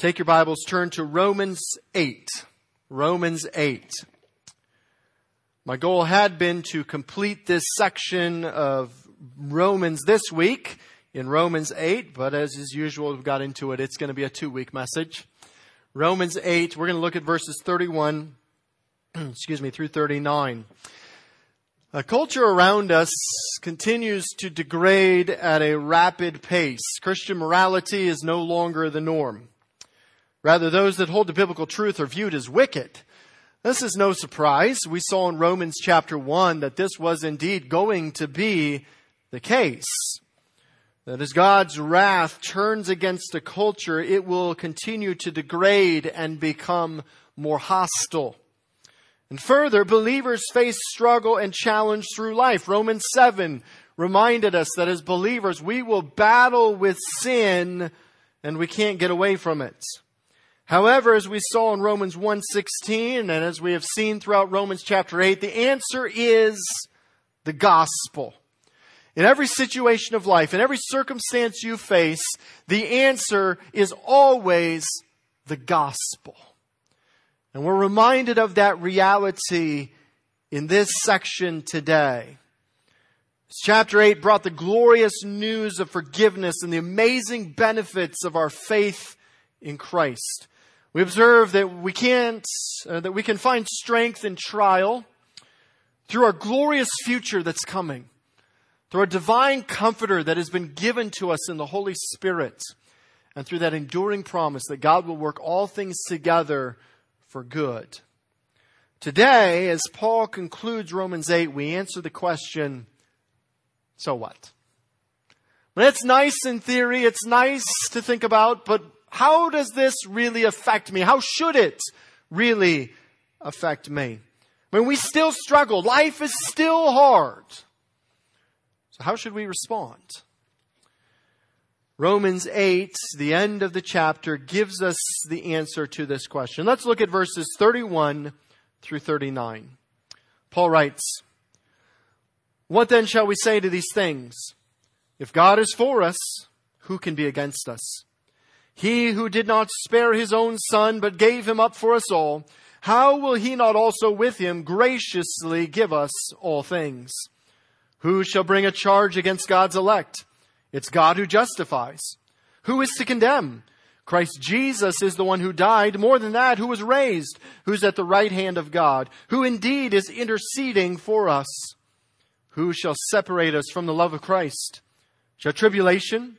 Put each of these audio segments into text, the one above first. Take your Bibles, turn to Romans 8. Romans 8. My goal had been to complete this section of Romans this week in Romans 8, but as is usual, we've got into it. It's going to be a two-week message. Romans 8, we're going to look at verses 31, through 39. The culture around us continues to degrade at a rapid pace. Christian morality is no longer the norm. Rather, those that hold the biblical truth are viewed as wicked. This is no surprise. We saw in Romans chapter 1 that this was indeed going to be the case. That as God's wrath turns against a culture, it will continue to degrade and become more hostile. And further, believers face struggle and challenge through life. Romans 7 reminded us that as believers, we will battle with sin and we can't get away from it. However, as we saw in Romans 1:16, and as we have seen throughout Romans chapter 8, the answer is the gospel. In every situation of life, in every circumstance you face, the answer is always the gospel. And we're reminded of that reality in this section today. Chapter 8 brought the glorious news of forgiveness and the amazing benefits of our faith in Christ. We observe that we can find strength in trial through our glorious future that's coming, through our divine comforter that has been given to us in the Holy Spirit, and through that enduring promise that God will work all things together for good. Today, as Paul concludes Romans 8, we answer the question, so what? Well, it's nice in theory, it's nice to think about, but how does this really affect me? How should it really affect me? I mean, we still struggle. Life is still hard. So how should we respond? Romans 8, the end of the chapter, gives us the answer to this question. Let's look at verses 31 through 39. Paul writes, "What then shall we say to these things? If God is for us, who can be against us? He who did not spare his own son, but gave him up for us all, how will he not also with him graciously give us all things? Who shall bring a charge against God's elect? It's God who justifies. Who is to condemn? Christ Jesus is the one who died, more than that, who was raised, who's at the right hand of God, who indeed is interceding for us. Who shall separate us from the love of Christ? Shall tribulation,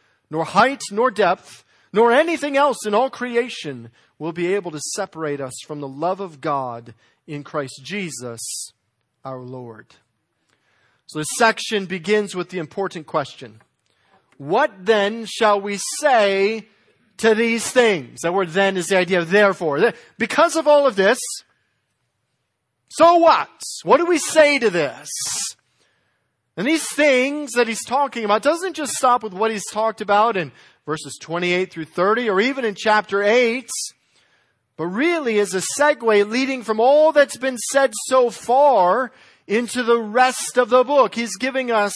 nor height, nor depth, nor anything else in all creation will be able to separate us from the love of God in Christ Jesus, our Lord." So this section begins with the important question. What then shall we say to these things? That word then is the idea of therefore. Because of all of this, so what? What do we say to this? And these things that he's talking about doesn't just stop with what he's talked about in verses 28 through 30 or even in chapter 8, but really is a segue leading from all that's been said so far into the rest of the book. He's giving us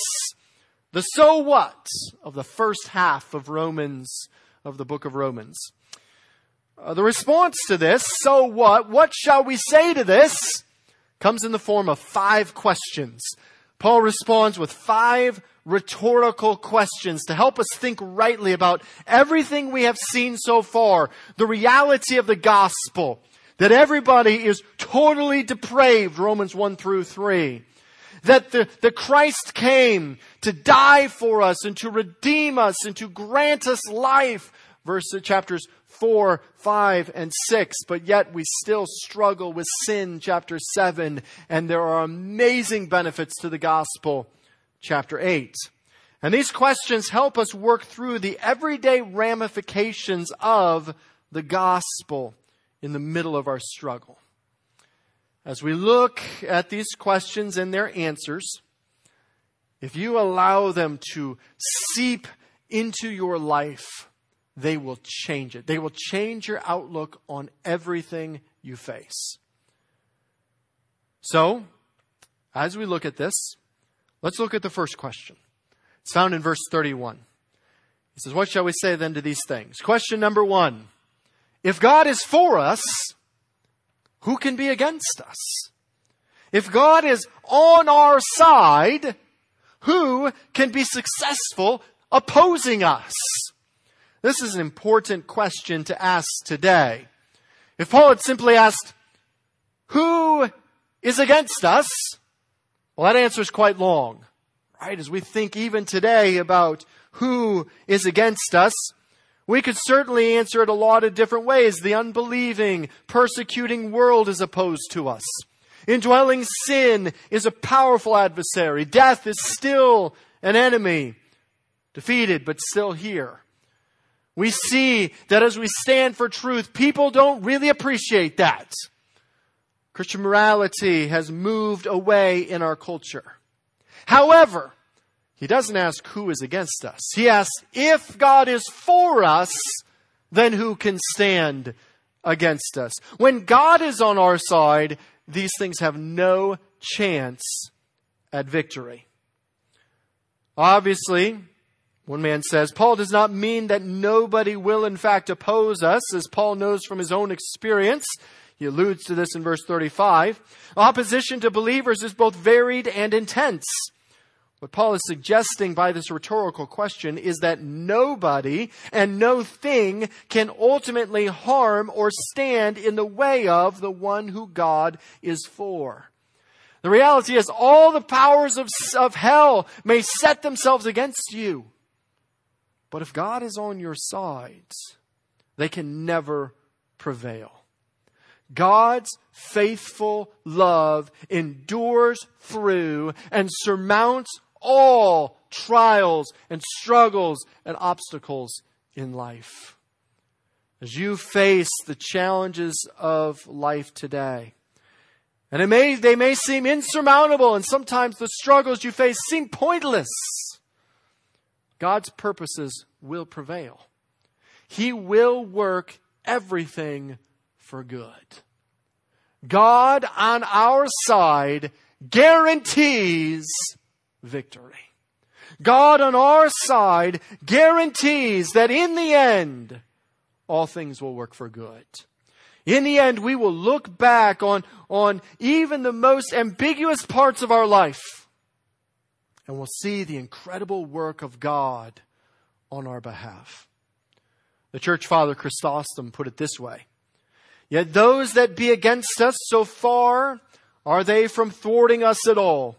the so what of the first half of Romans, of the book of Romans. The response to this, so what shall we say to this, comes in the form of five questions. Paul responds with five rhetorical questions to help us think rightly about everything we have seen so far. The reality of the gospel, that everybody is totally depraved, Romans 1 through 3. That the Christ came to die for us and to redeem us and to grant us life, verses chapters 4, 5, and 6, but yet we still struggle with sin, chapter 7, and there are amazing benefits to the gospel, chapter 8. And these questions help us work through the everyday ramifications of the gospel in the middle of our struggle. As we look at these questions and their answers, if you allow them to seep into your life, they will change it. They will change your outlook on everything you face. So, as we look at this, let's look at the first question. It's found in verse 31. He says, what shall we say then to these things? Question number one. If God is for us, who can be against us? If God is on our side, who can be successful opposing us? This is an important question to ask today. If Paul had simply asked, who is against us? Well, that answer is quite long, right? As we think even today about who is against us, we could certainly answer it a lot of different ways. The unbelieving, persecuting world is opposed to us. Indwelling sin is a powerful adversary. Death is still an enemy, defeated but still here. We see that as we stand for truth, people don't really appreciate that. Christian morality has moved away in our culture. However, he doesn't ask who is against us. He asks, if God is for us, then who can stand against us? When God is on our side, these things have no chance at victory. Obviously, one man says, Paul does not mean that nobody will in fact oppose us, as Paul knows from his own experience. He alludes to this in verse 35. Opposition to believers is both varied and intense. What Paul is suggesting by this rhetorical question is that nobody and no thing can ultimately harm or stand in the way of the one who God is for. The reality is all the powers of hell may set themselves against you, but if God is on your side, they can never prevail. God's faithful love endures through and surmounts all trials and struggles and obstacles in life. As you face the challenges of life today, and they may seem insurmountable, and sometimes the struggles you face seem pointless, God's purposes will prevail. He will work everything for good. God on our side guarantees victory. God on our side guarantees that in the end, all things will work for good. In the end, we will look back on even the most ambiguous parts of our life, and we'll see the incredible work of God on our behalf. The church father Chrysostom put it this way. Yet those that be against us, so far are they from thwarting us at all,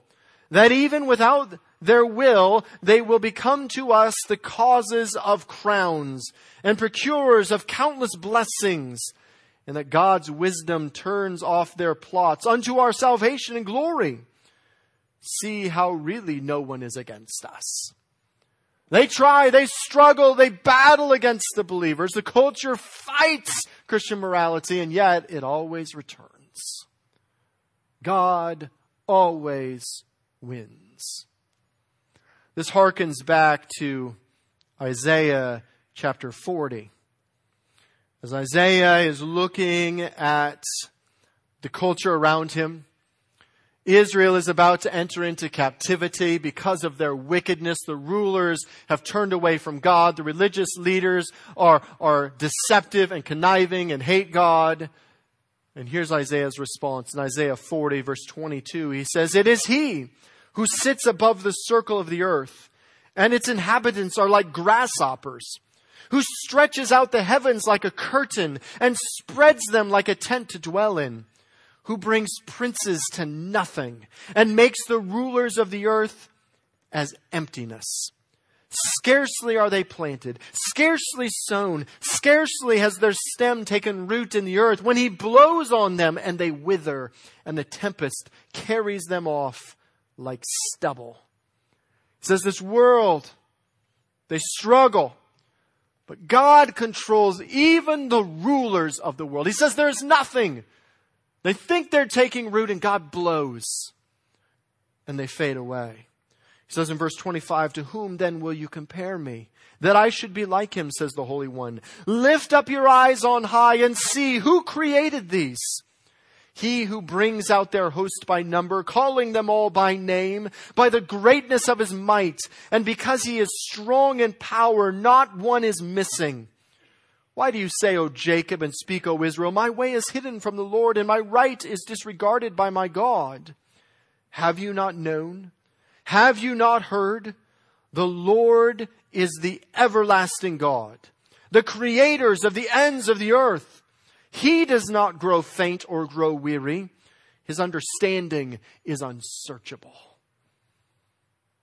that even without their will, they will become to us the causes of crowns and procurers of countless blessings, and that God's wisdom turns off their plots unto our salvation and glory. See how really no one is against us. They try, they struggle, they battle against the believers. The culture fights Christian morality, and yet it always returns. God always wins. This harkens back to Isaiah chapter 40. As Isaiah is looking at the culture around him, Israel is about to enter into captivity because of their wickedness. The rulers have turned away from God. The religious leaders are deceptive and conniving and hate God. And here's Isaiah's response. In Isaiah 40, verse 22, he says, it is he who sits above the circle of the earth, and its inhabitants are like grasshoppers, who stretches out the heavens like a curtain and spreads them like a tent to dwell in, who brings princes to nothing and makes the rulers of the earth as emptiness. Scarcely are they planted, scarcely sown, scarcely has their stem taken root in the earth, when he blows on them and they wither, and the tempest carries them off like stubble. It says this world, they struggle, But God controls even the rulers of the world. He says there's nothing. They think they're taking root, and God blows, and they fade away. He says in verse 25, "To whom then will you compare me, that I should be like him, says the Holy One. Lift up your eyes on high and see who created these. He who brings out their host by number, calling them all by name, by the greatness of his might. And because he is strong in power, not one is missing. Why do you say, O Jacob, and speak, O Israel, my way is hidden from the Lord, and my right is disregarded by my God? Have you not known? Have you not heard? The Lord is the everlasting God, the creators of the ends of the earth. He does not grow faint or grow weary. His understanding is unsearchable."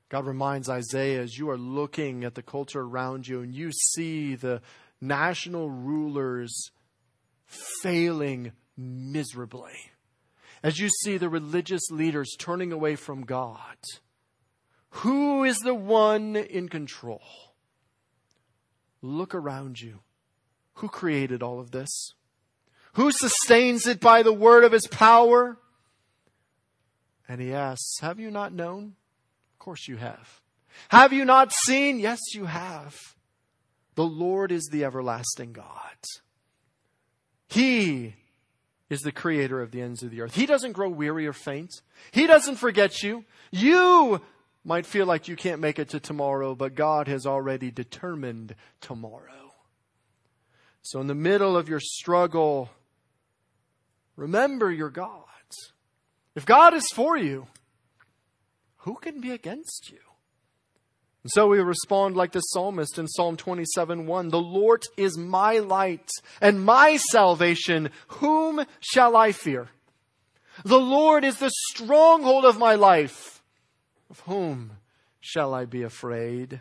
God reminds Isaiah, as you are looking at the culture around you and you see the national rulers failing miserably, as you see the religious leaders turning away from God, who is the one in control? Look around you. Who created all of this? Who sustains it by the word of his power? And he asks, have you not known? Of course you have. Have you not seen? Yes, you have. The Lord is the everlasting God. He is the creator of the ends of the earth. He doesn't grow weary or faint. He doesn't forget you. You might feel like you can't make it to tomorrow, but God has already determined tomorrow. So in the middle of your struggle, remember your God. If God is for you, who can be against you? And so we respond like the psalmist in Psalm 27:1, "The Lord is my light and my salvation. Whom shall I fear? The Lord is the stronghold of my life. Of whom shall I be afraid?"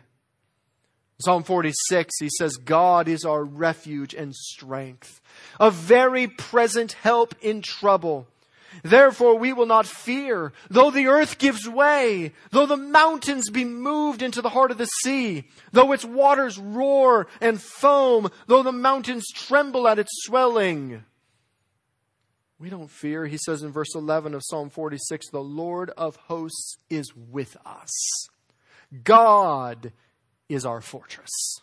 Psalm 46, he says, "God is our refuge and strength, a very present help in trouble. Therefore we will not fear, though the earth gives way, though the mountains be moved into the heart of the sea, though its waters roar and foam, though the mountains tremble at its swelling. We don't fear," he says in verse 11 of Psalm 46, "the Lord of hosts is with us. God is our fortress."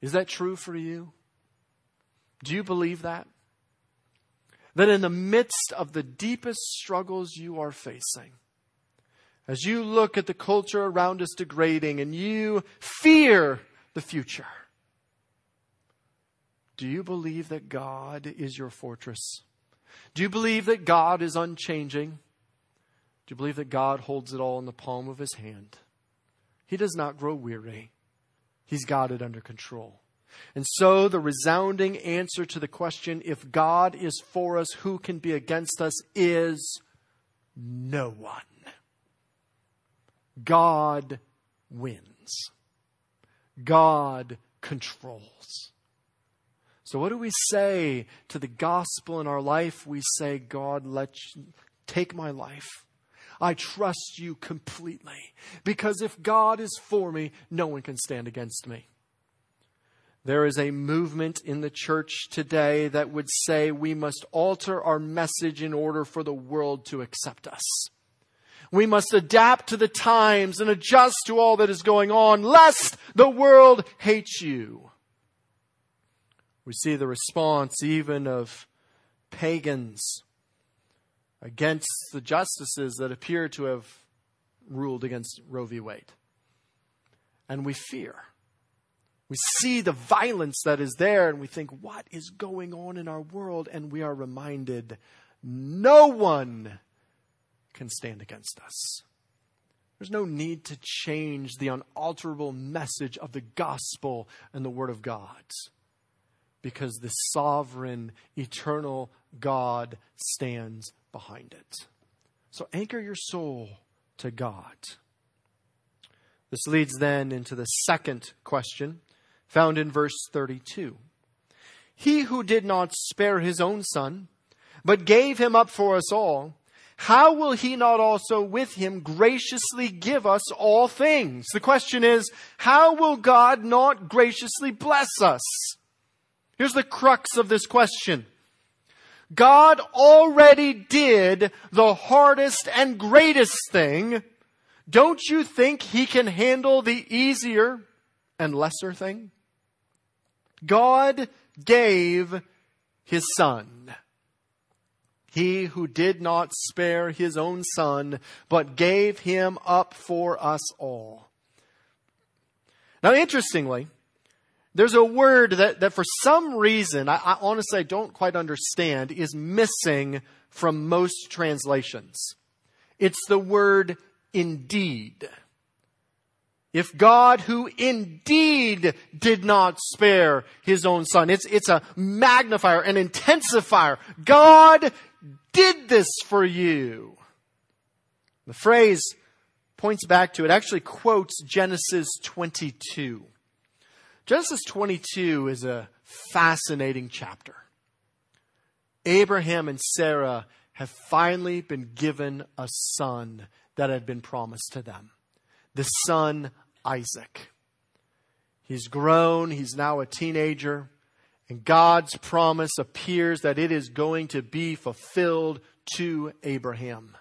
Is that true for you? Do you believe that? That in the midst of the deepest struggles you are facing, as you look at the culture around us degrading and you fear the future, do you believe that God is your fortress? Do you believe that God is unchanging? Do you believe that God holds it all in the palm of his hand? He does not grow weary. He's got it under control. And so the resounding answer to the question, if God is for us, who can be against us, is no one. God wins. God controls. So what do we say to the gospel in our life? We say, God, take my life. I trust you completely, because if God is for me, no one can stand against me. There is a movement in the church today that would say we must alter our message in order for the world to accept us. We must adapt to the times and adjust to all that is going on, lest the world hates you. We see the response even of pagans against the justices that appear to have ruled against Roe v. Wade. And we fear. We see the violence that is there and we think, what is going on in our world? And we are reminded, no one can stand against us. There's no need to change the unalterable message of the gospel and the word of God, because the sovereign, eternal God stands behind it. So anchor your soul to God. This leads then into the second question found in verse 32. "He who did not spare his own son, but gave him up for us all, how will he not also with him graciously give us all things? The question is, how will God not graciously bless us? Here's the crux of this question. God already did the hardest and greatest thing. Don't you think he can handle the easier and lesser thing? God gave his son. He who did not spare his own son, but gave him up for us all. Now, interestingly, there's a word that for some reason, I honestly don't quite understand, is missing from most translations. It's the word indeed. If God, who indeed did not spare his own son, it's a magnifier, an intensifier. God did this for you. The phrase points back to, it actually quotes Genesis 22. Genesis 22 is a fascinating chapter. Abraham and Sarah have finally been given a son that had been promised to them. The son Isaac. He's grown. He's now a teenager. And God's promise appears that it is going to be fulfilled to Abraham.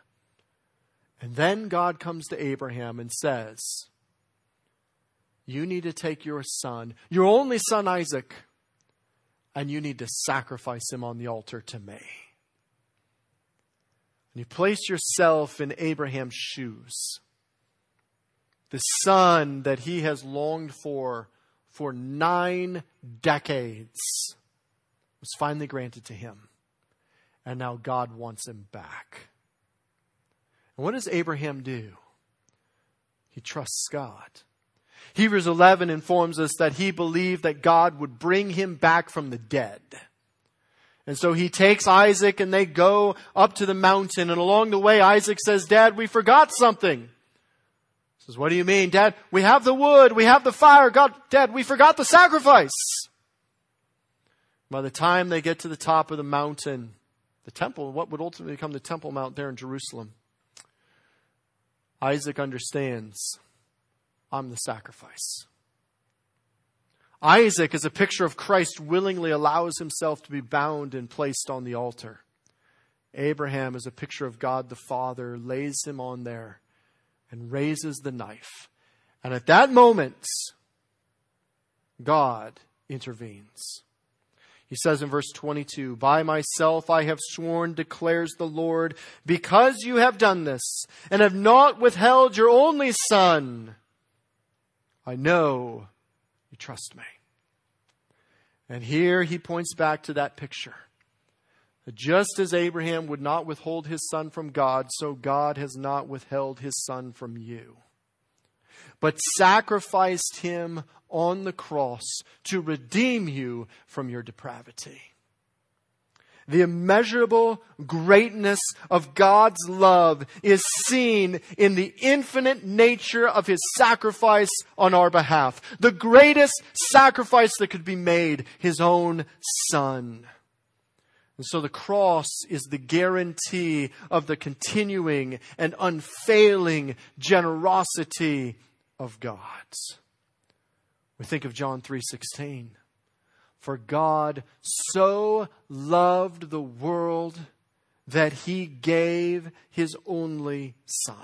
And then God comes to Abraham and says, you need to take your son, your only son Isaac, and you need to sacrifice him on the altar to me. And you place yourself in Abraham's shoes. The son that he has longed for 9 decades, was finally granted to him. And now God wants him back. And what does Abraham do? He trusts God. Hebrews 11 informs us that he believed that God would bring him back from the dead. And so he takes Isaac and they go up to the mountain. And along the way, Isaac says, Dad, we forgot something. He says, what do you mean, Dad? We have the wood. We have the fire. God, Dad, we forgot the sacrifice. By the time they get to the top of the mountain, the temple, what would ultimately become the Temple Mount there in Jerusalem, Isaac understands, I'm the sacrifice. Isaac is a picture of Christ willingly allows himself to be bound and placed on the altar. Abraham is a picture of God the Father, lays him on there and raises the knife. And at that moment, God intervenes. He says in verse 22, by myself I have sworn, declares the Lord, because you have done this and have not withheld your only son, I know you trust me. And here he points back to that picture. Just as Abraham would not withhold his son from God, so God has not withheld his son from you, but sacrificed him on the cross to redeem you from your depravity. The immeasurable greatness of God's love is seen in the infinite nature of his sacrifice on our behalf. The greatest sacrifice that could be made, his own son. And so the cross is the guarantee of the continuing and unfailing generosity of God. We think of John 3:16. For God so loved the world that he gave his only son,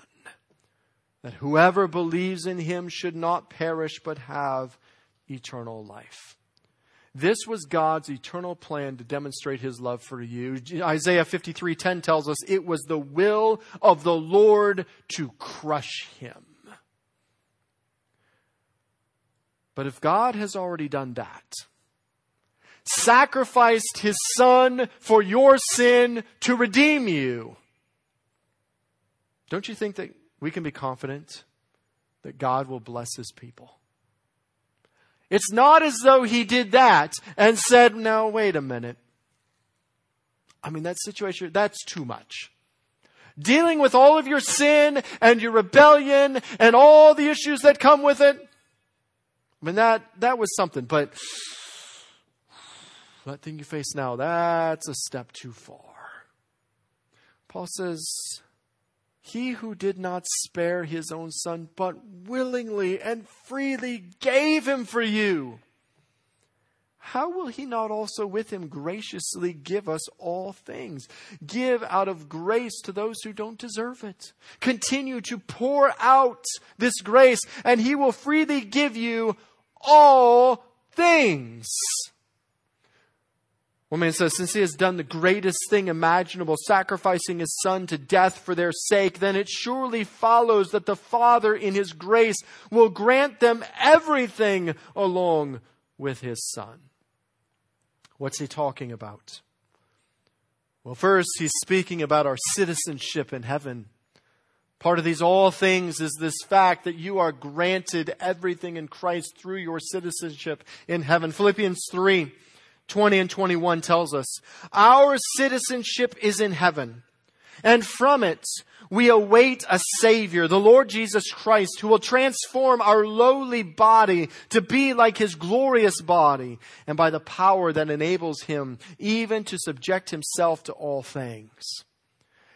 that whoever believes in him should not perish but have eternal life. This was God's eternal plan to demonstrate his love for you. Isaiah 53:10 tells us it was the will of the Lord to crush him. But if God has already done that, sacrificed his son for your sin to redeem you, don't you think that we can be confident that God will bless his people? It's not as though he did that and said, no, wait a minute. I mean, that situation, that's too much. Dealing with all of your sin and your rebellion and all the issues that come with it. I mean, that was something, but that thing you face now, that's a step too far. Paul says, He who did not spare his own son, but willingly and freely gave him for you, how will he not also with him graciously give us all things? Give out of grace to those who don't deserve it. Continue to pour out this grace, and he will freely give you all things. One man says, since he has done the greatest thing imaginable, sacrificing his son to death for their sake, then it surely follows that the Father in his grace will grant them everything along with his son. What's he talking about? Well, first, he's speaking about our citizenship in heaven. Part of these all things is this fact that you are granted everything in Christ through your citizenship in heaven. Philippians 3:20 and 21 tells us, our citizenship is in heaven, and from it we await a Savior, the Lord Jesus Christ, who will transform our lowly body to be like his glorious body, and by the power that enables him even to subject himself to all things.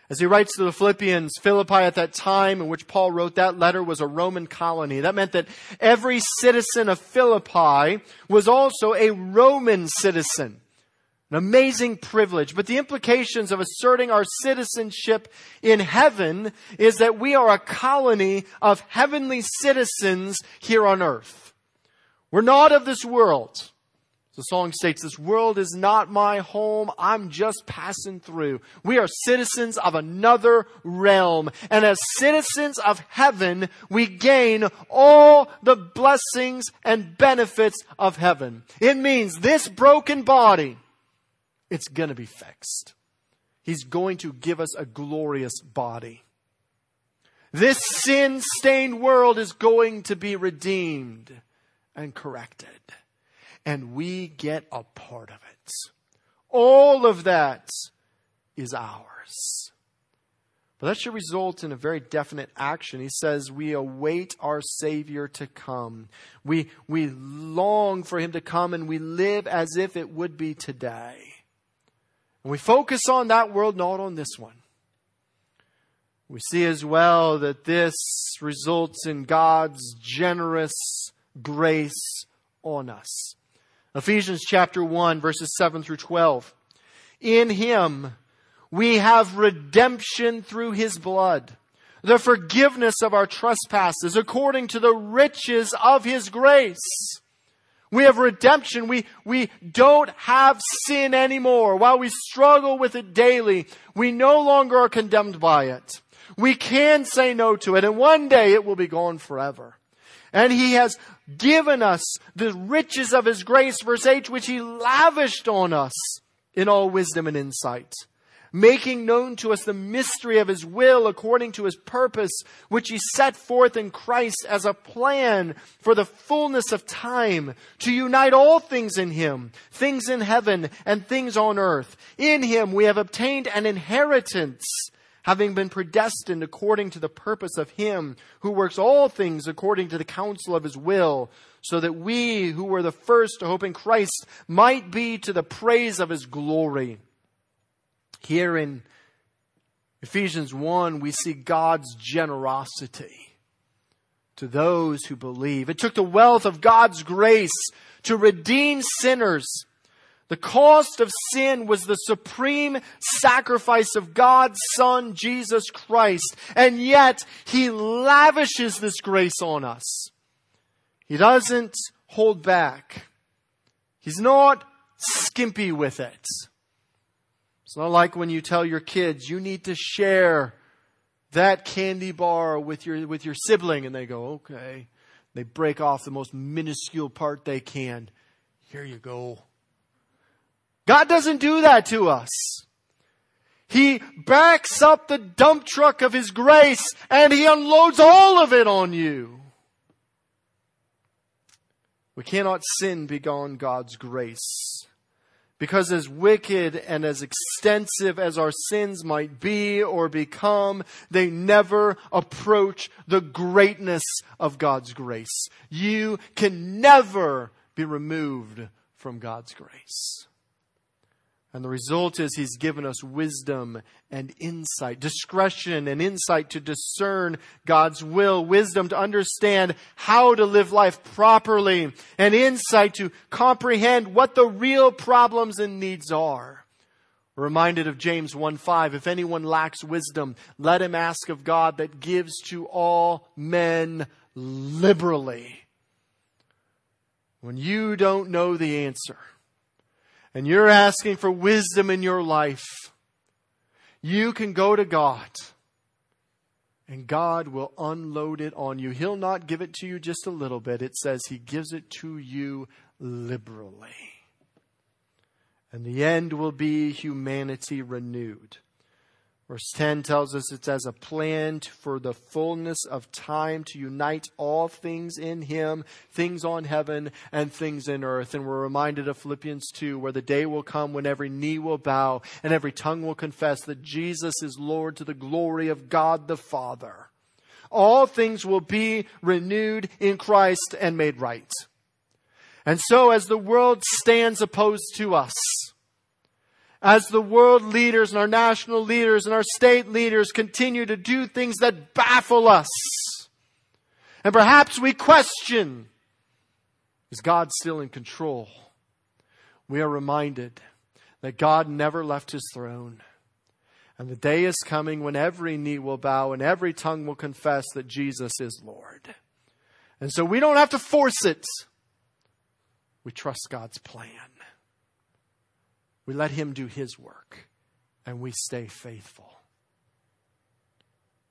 As he writes to the Philippians, Philippi at that time in which Paul wrote that letter was a Roman colony. That meant that every citizen of Philippi was also a Roman citizen. An amazing privilege. But the implications of asserting our citizenship in heaven is that we are a colony of heavenly citizens here on earth. We're not of this world. The song states, this world is not my home. I'm just passing through. We are citizens of another realm. And as citizens of heaven, we gain all the blessings and benefits of heaven. It means this broken body, it's going to be fixed. He's going to give us a glorious body. This sin-stained world is going to be redeemed and corrected. And we get a part of it. All of that is ours. But that should result in a very definite action. He says, we await our Savior to come. We long for him to come, and we live as if it would be today. And we focus on that world, not on this one. We see as well that this results in God's generous grace on us. Ephesians chapter 1, verses 7 through 12. In him we have redemption through his blood, the forgiveness of our trespasses, according to the riches of his grace. We have redemption. We don't have sin anymore. While we struggle with it daily, we no longer are condemned by it. We can say no to it, and one day it will be gone forever. And he has given us the riches of his grace, verse 8, which he lavished on us in all wisdom and insight, making known to us the mystery of his will according to his purpose, which he set forth in Christ as a plan for the fullness of time, to unite all things in him, things in heaven and things on earth. In him we have obtained an inheritance, having been predestined according to the purpose of him who works all things according to the counsel of his will, so that we who were the first to hope in Christ might be to the praise of his glory. Here in Ephesians 1, we see God's generosity to those who believe. It took the wealth of God's grace to redeem sinners. The cost of sin was the supreme sacrifice of God's Son, Jesus Christ. And yet, he lavishes this grace on us. He doesn't hold back. He's not skimpy with it. It's not like when you tell your kids, you need to share that candy bar with your sibling. And they go, okay. They break off the most minuscule part they can. Here you go. God doesn't do that to us. He backs up the dump truck of his grace and he unloads all of it on you. We cannot sin beyond God's grace. Because as wicked and as extensive as our sins might be or become, they never approach the greatness of God's grace. You can never be removed from God's grace. And the result is he's given us wisdom and insight, discretion and insight to discern God's will, wisdom to understand how to live life properly, and insight to comprehend what the real problems and needs are. We're reminded of James 1:5, if anyone lacks wisdom, let him ask of God that gives to all men liberally. When you don't know the answer, and you're asking for wisdom in your life, you can go to God, and God will unload it on you. He'll not give it to you just a little bit. It says He gives it to you liberally. And the end will be humanity renewed. Verse 10 tells us it's as a plan for the fullness of time to unite all things in Him, things on heaven and things in earth. And we're reminded of Philippians 2, where the day will come when every knee will bow and every tongue will confess that Jesus is Lord to the glory of God the Father. All things will be renewed in Christ and made right. And so as the world stands opposed to us, as the world leaders and our national leaders and our state leaders continue to do things that baffle us, and perhaps we question, is God still in control? We are reminded that God never left His throne. And the day is coming when every knee will bow and every tongue will confess that Jesus is Lord. And so we don't have to force it. We trust God's plan. We let Him do His work, and we stay faithful.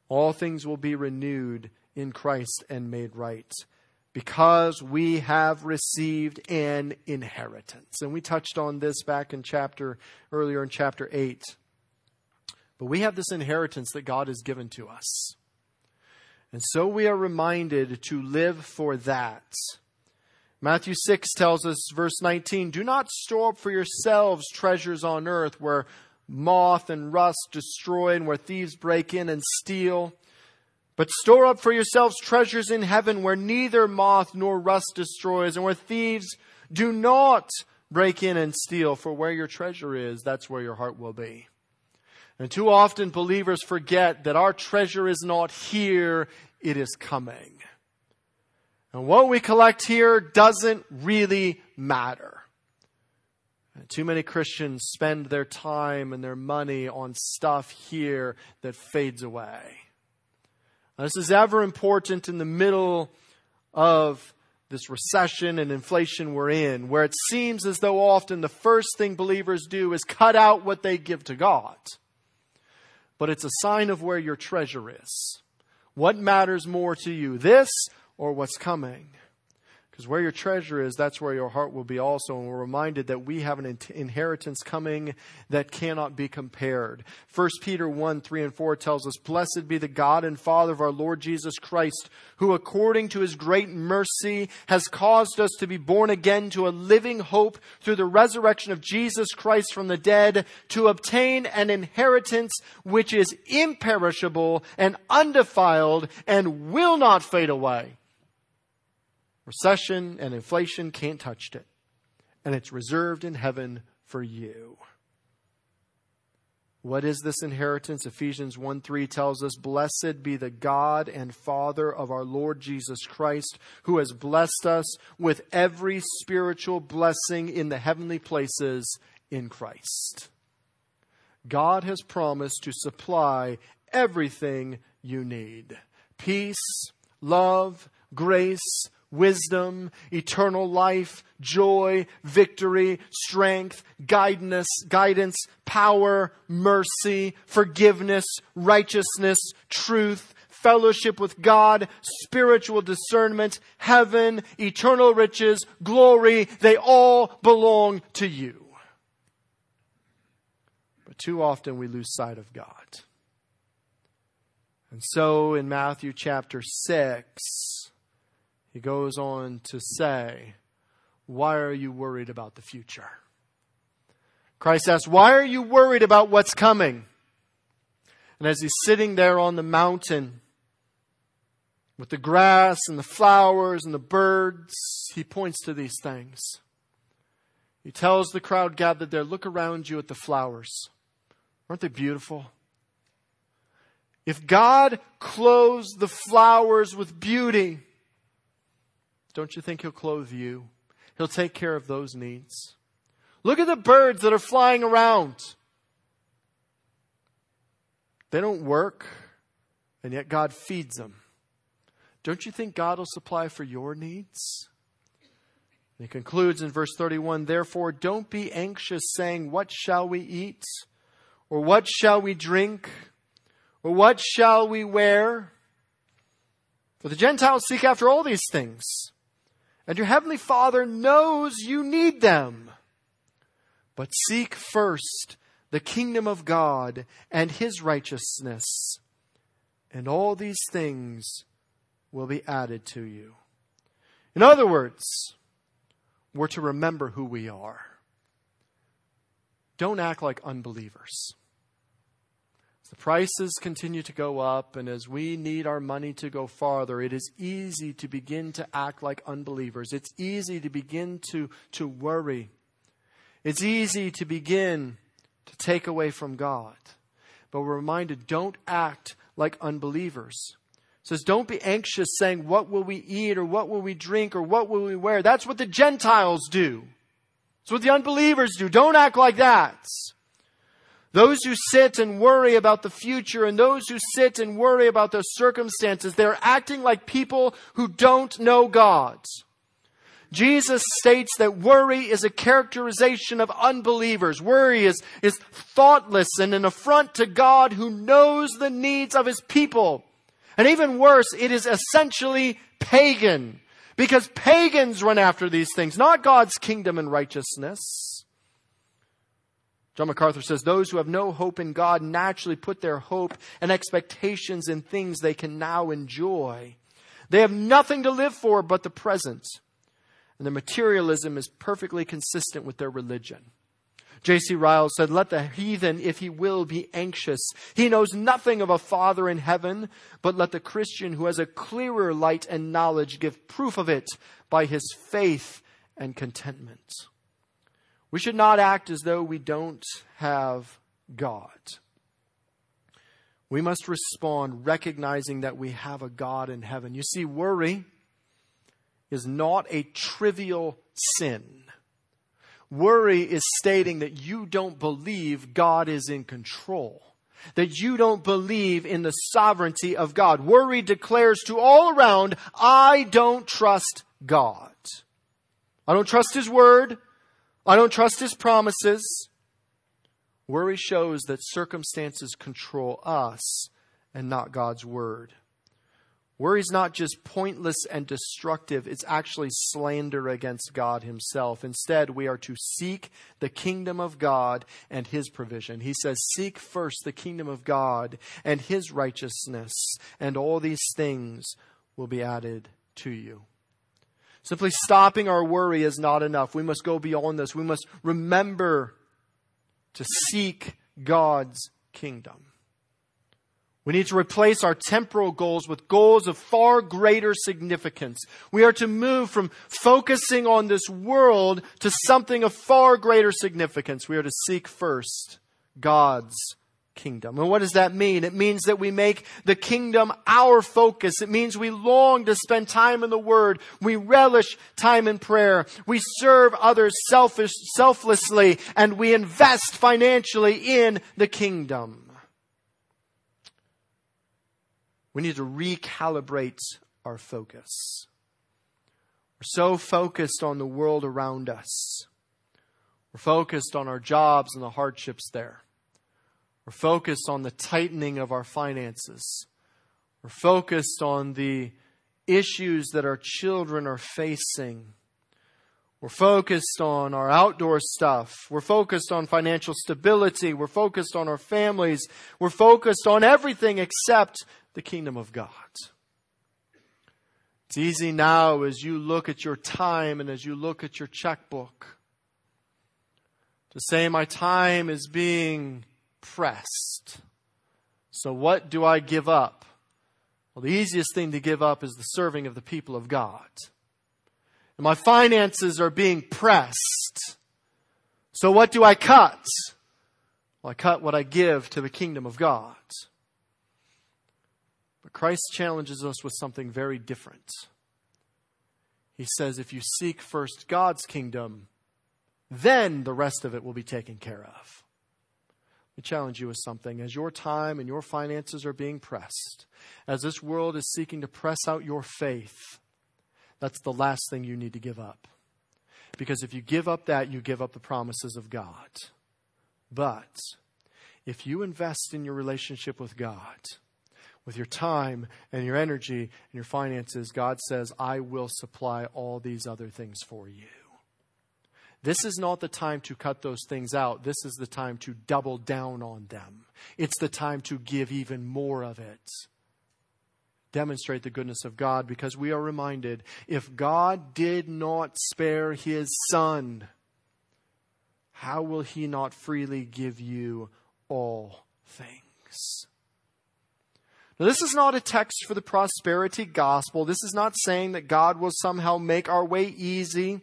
All things will be renewed in Christ and made right because we have received an inheritance. And we touched on this back in chapter 8. But we have this inheritance that God has given to us. And so we are reminded to live for that. Matthew 6 tells us, verse 19, do not store up for yourselves treasures on earth where moth and rust destroy and where thieves break in and steal. But store up for yourselves treasures in heaven where neither moth nor rust destroys and where thieves do not break in and steal. For where your treasure is, that's where your heart will be. And too often believers forget that our treasure is not here, it is coming. And what we collect here doesn't really matter. Too many Christians spend their time and their money on stuff here that fades away. Now, this is ever important in the middle of this recession and inflation we're in, where it seems as though often the first thing believers do is cut out what they give to God. But it's a sign of where your treasure is. What matters more to you, this or what's coming? Because where your treasure is, that's where your heart will be also. And we're reminded that we have an inheritance coming that cannot be compared. 1 Peter 1:3-4 tells us, blessed be the God and Father of our Lord Jesus Christ, who according to His great mercy has caused us to be born again to a living hope through the resurrection of Jesus Christ from the dead, to obtain an inheritance which is imperishable and undefiled and will not fade away. Recession and inflation can't touch it. And it's reserved in heaven for you. What is this inheritance? Ephesians 1:3 tells us, blessed be the God and Father of our Lord Jesus Christ, who has blessed us with every spiritual blessing in the heavenly places in Christ. God has promised to supply everything you need. Peace, love, grace, wisdom, eternal life, joy, victory, strength, guidance, power, mercy, forgiveness, righteousness, truth, fellowship with God, spiritual discernment, heaven, eternal riches, glory. They all belong to you. But too often we lose sight of God. And so in Matthew chapter 6, He goes on to say, why are you worried about the future? Christ asks, why are you worried about what's coming? And as He's sitting there on the mountain with the grass and the flowers and the birds, He points to these things. He tells the crowd gathered there, look around you at the flowers. Aren't they beautiful? If God clothes the flowers with beauty, don't you think he'll clothe you? He'll take care of those needs. Look at the birds that are flying around. They don't work, and yet God feeds them. Don't you think God will supply for your needs? And he concludes in verse 31, therefore, don't be anxious saying, what shall we eat? Or what shall we drink? Or what shall we wear? For the Gentiles seek after all these things, and your heavenly Father knows you need them. But seek first the kingdom of God and his righteousness, and all these things will be added to you. In other words, we're to remember who we are. Don't act like unbelievers. As the prices continue to go up, and as we need our money to go farther, it is easy to begin to act like unbelievers. It's easy to begin to worry. It's easy to begin to take away from God. But we're reminded, don't act like unbelievers. It says, don't be anxious saying, what will we eat or what will we drink or what will we wear? That's what the Gentiles do. It's what the unbelievers do. Don't act like that. Those who sit and worry about the future and those who sit and worry about their circumstances, they're acting like people who don't know God. Jesus states that worry is a characterization of unbelievers. Worry is thoughtless and an affront to God who knows the needs of his people. And even worse, it is essentially pagan, because pagans run after these things, not God's kingdom and righteousness. John MacArthur says, those who have no hope in God naturally put their hope and expectations in things they can now enjoy. They have nothing to live for but the present. And their materialism is perfectly consistent with their religion. J.C. Ryle said, let the heathen, if he will, be anxious. He knows nothing of a Father in heaven, but let the Christian who has a clearer light and knowledge give proof of it by his faith and contentment. We should not act as though we don't have God. We must respond recognizing that we have a God in heaven. You see, worry is not a trivial sin. Worry is stating that you don't believe God is in control, that you don't believe in the sovereignty of God. Worry declares to all around, I don't trust God. I don't trust his word. I don't trust his promises. Worry shows that circumstances control us and not God's word. Worry is not just pointless and destructive. It's actually slander against God himself. Instead, we are to seek the kingdom of God and his provision. He says, seek first the kingdom of God and his righteousness, and all these things will be added to you. Simply stopping our worry is not enough. We must go beyond this. We must remember to seek God's kingdom. We need to replace our temporal goals with goals of far greater significance. We are to move from focusing on this world to something of far greater significance. We are to seek first God's kingdom. And what does that mean? It means that we make the kingdom our focus. It means we long to spend time in the Word. We relish time in prayer. We serve others selflessly, and we invest financially in the kingdom. We need to recalibrate our focus. We're so focused on the world around us. We're focused on our jobs and the hardships there. We're focused on the tightening of our finances. We're focused on the issues that our children are facing. We're focused on our outdoor stuff. We're focused on financial stability. We're focused on our families. We're focused on everything except the kingdom of God. It's easy now as you look at your time and as you look at your checkbook to say, my time is being pressed. So what do I give up? Well, the easiest thing to give up is the serving of the people of God. And my finances are being pressed. So what do I cut? Well, I cut what I give to the kingdom of God. But Christ challenges us with something very different. He says, if you seek first God's kingdom, then the rest of it will be taken care of. Let me challenge you with something. As your time and your finances are being pressed, as this world is seeking to press out your faith, that's the last thing you need to give up. Because if you give up that, you give up the promises of God. But if you invest in your relationship with God, with your time and your energy and your finances, God says, I will supply all these other things for you. This is not the time to cut those things out. This is the time to double down on them. It's the time to give even more of it. Demonstrate the goodness of God, because we are reminded, if God did not spare his son, how will he not freely give you all things? Now, this is not a text for the prosperity gospel. This is not saying that God will somehow make our way easy,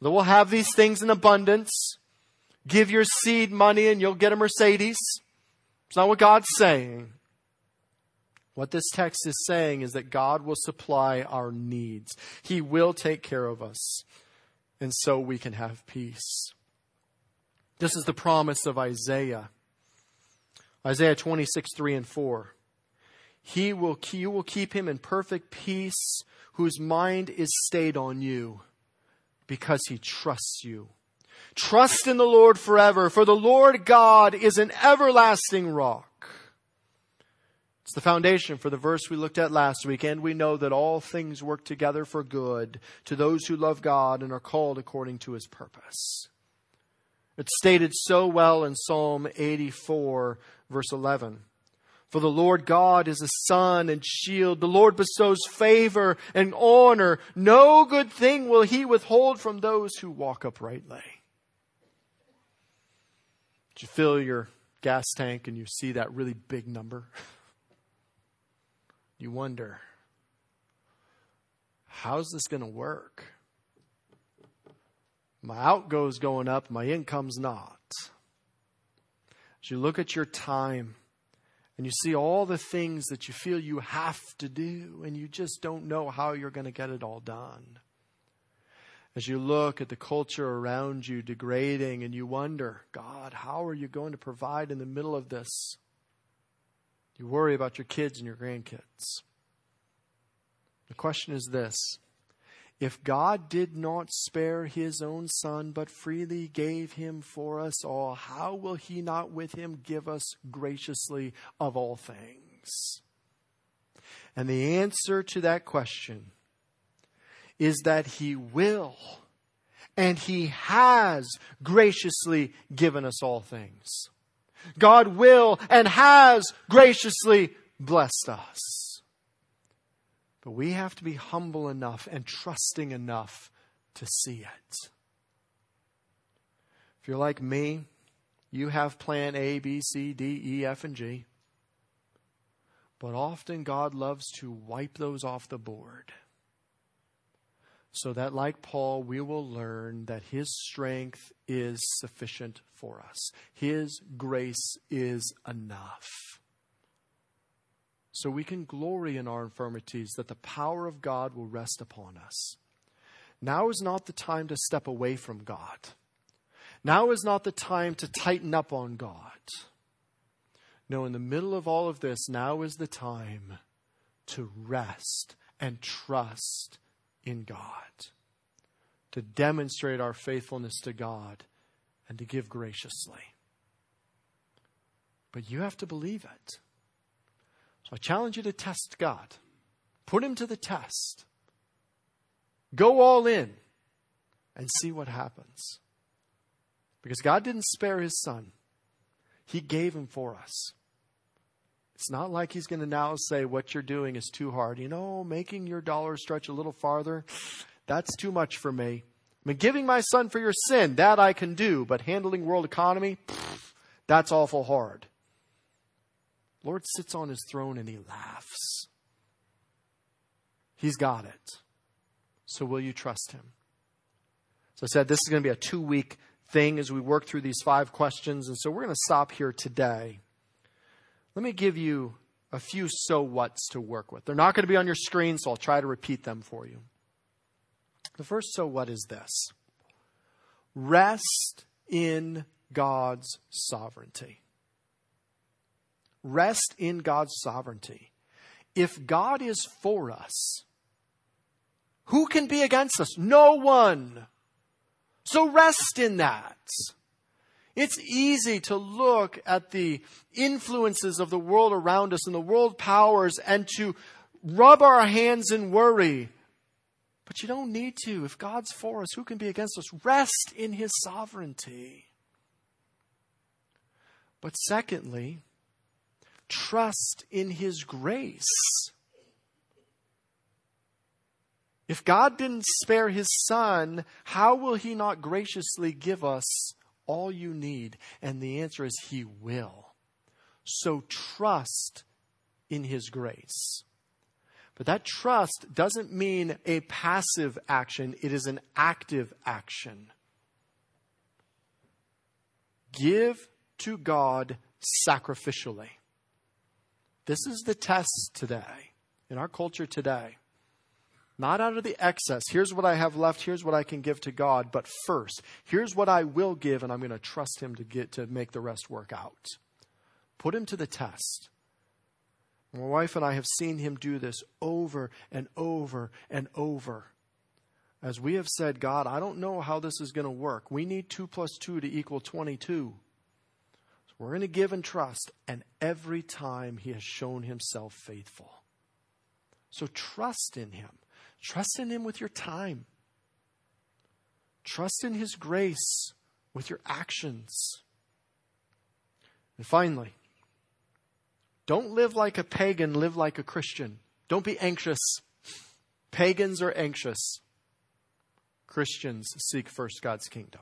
that we'll have these things in abundance. Give your seed money and you'll get a Mercedes. It's not what God's saying. What this text is saying is that God will supply our needs. He will take care of us. And so we can have peace. This is the promise of Isaiah. Isaiah 26:3-4. You will keep him in perfect peace, whose mind is stayed on you, because he trusts you. Trust in the Lord forever, for the Lord God is an everlasting rock. It's the foundation for the verse we looked at last week. And we know that all things work together for good to those who love God and are called according to his purpose. It's stated so well in Psalm 84, verse 11. For the Lord God is a sun and shield. The Lord bestows favor and honor. No good thing will he withhold from those who walk uprightly. Did you fill your gas tank and you see that really big number? You wonder, how's this going to work? My outgo's going up, my income's not. As you look at your time and you see all the things that you feel you have to do, and you just don't know how you're going to get it all done. As you look at the culture around you degrading and you wonder, God, how are you going to provide in the middle of this? You worry about your kids and your grandkids. The question is this: if God did not spare his own son, but freely gave him for us all, how will he not with him give us graciously of all things? And the answer to that question is that he will, and he has graciously given us all things. God will and has graciously blessed us. But we have to be humble enough and trusting enough to see it. If you're like me, you have plan A, B, C, D, E, F, and G. But often God loves to wipe those off the board, so that, like Paul, we will learn that his strength is sufficient for us. His grace is enough. So we can glory in our infirmities, that the power of God will rest upon us. Now is not the time to step away from God. Now is not the time to tighten up on God. No, in the middle of all of this, now is the time to rest and trust in God, to demonstrate our faithfulness to God and to give graciously. But you have to believe it. So I challenge you to test God. Put him to the test. Go all in and see what happens. Because God didn't spare his son. He gave him for us. It's not like he's going to now say what you're doing is too hard. You know, making your dollar stretch a little farther, that's too much for me. I mean, giving my son for your sin, that I can do. But handling world economy, that's awful hard. Lord sits on his throne and he laughs. He's got it. So will you trust him? So I said, this is going to be a 2-week thing as we work through these 5 questions. And so we're going to stop here today. Let me give you a few so what's to work with. They're not going to be on your screen, so I'll try to repeat them for you. The first so what is this: rest in God's sovereignty. Rest in God's sovereignty. If God is for us, who can be against us? No one. So rest in that. It's easy to look at the influences of the world around us and the world powers and to rub our hands in worry. But you don't need to. If God's for us, who can be against us? Rest in His sovereignty. But secondly, trust in His grace. If God didn't spare His Son, how will He not graciously give us all you need? And the answer is He will. So trust in His grace. But that trust doesn't mean a passive action. It is an active action. Give to God sacrificially. This is the test today, in our culture today. Not out of the excess. Here's what I have left. Here's what I can give to God. But first, here's what I will give, and I'm going to trust Him to make the rest work out. Put Him to the test. My wife and I have seen Him do this over and over and over. As we have said, God, I don't know how this is going to work. We need 2 + 2 = 22. So we're going to give and trust. And every time He has shown Himself faithful. So trust in Him. Trust in Him with your time. Trust in His grace with your actions. And finally, don't live like a pagan, live like a Christian. Don't be anxious. Pagans are anxious. Christians seek first God's kingdom.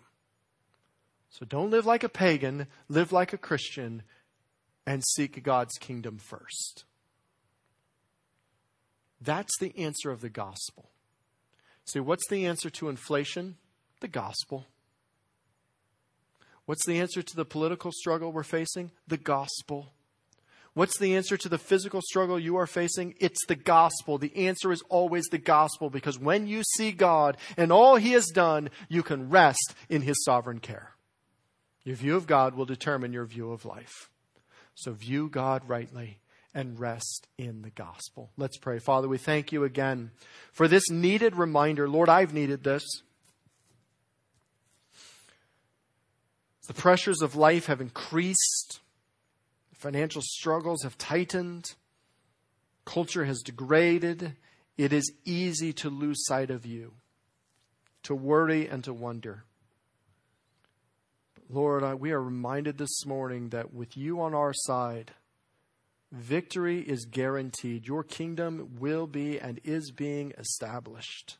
So don't live like a pagan, live like a Christian, and seek God's kingdom first. That's the answer of the gospel. See, what's the answer to inflation? The gospel. What's the answer to the political struggle we're facing? The gospel. What's the answer to the physical struggle you are facing? It's the gospel. The answer is always the gospel, because when you see God and all He has done, you can rest in His sovereign care. Your view of God will determine your view of life. So view God rightly and rest in the gospel. Let's pray. Father, we thank You again for this needed reminder. Lord, I've needed this. The pressures of life have increased. Financial struggles have tightened. Culture has degraded. It is easy to lose sight of You, to worry and to wonder. But Lord, we are reminded this morning that with You on our side, victory is guaranteed. Your kingdom will be and is being established.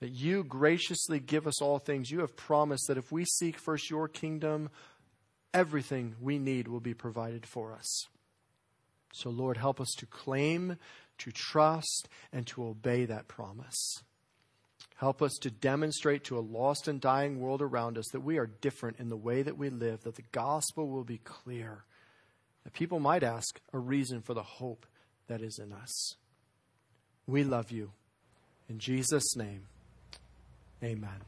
That You graciously give us all things. You have promised that if we seek first Your kingdom, everything we need will be provided for us. So Lord, help us to claim, to trust, and to obey that promise. Help us to demonstrate to a lost and dying world around us that we are different in the way that we live, that the gospel will be clear, that people might ask a reason for the hope that is in us. We love You. In Jesus' name, amen.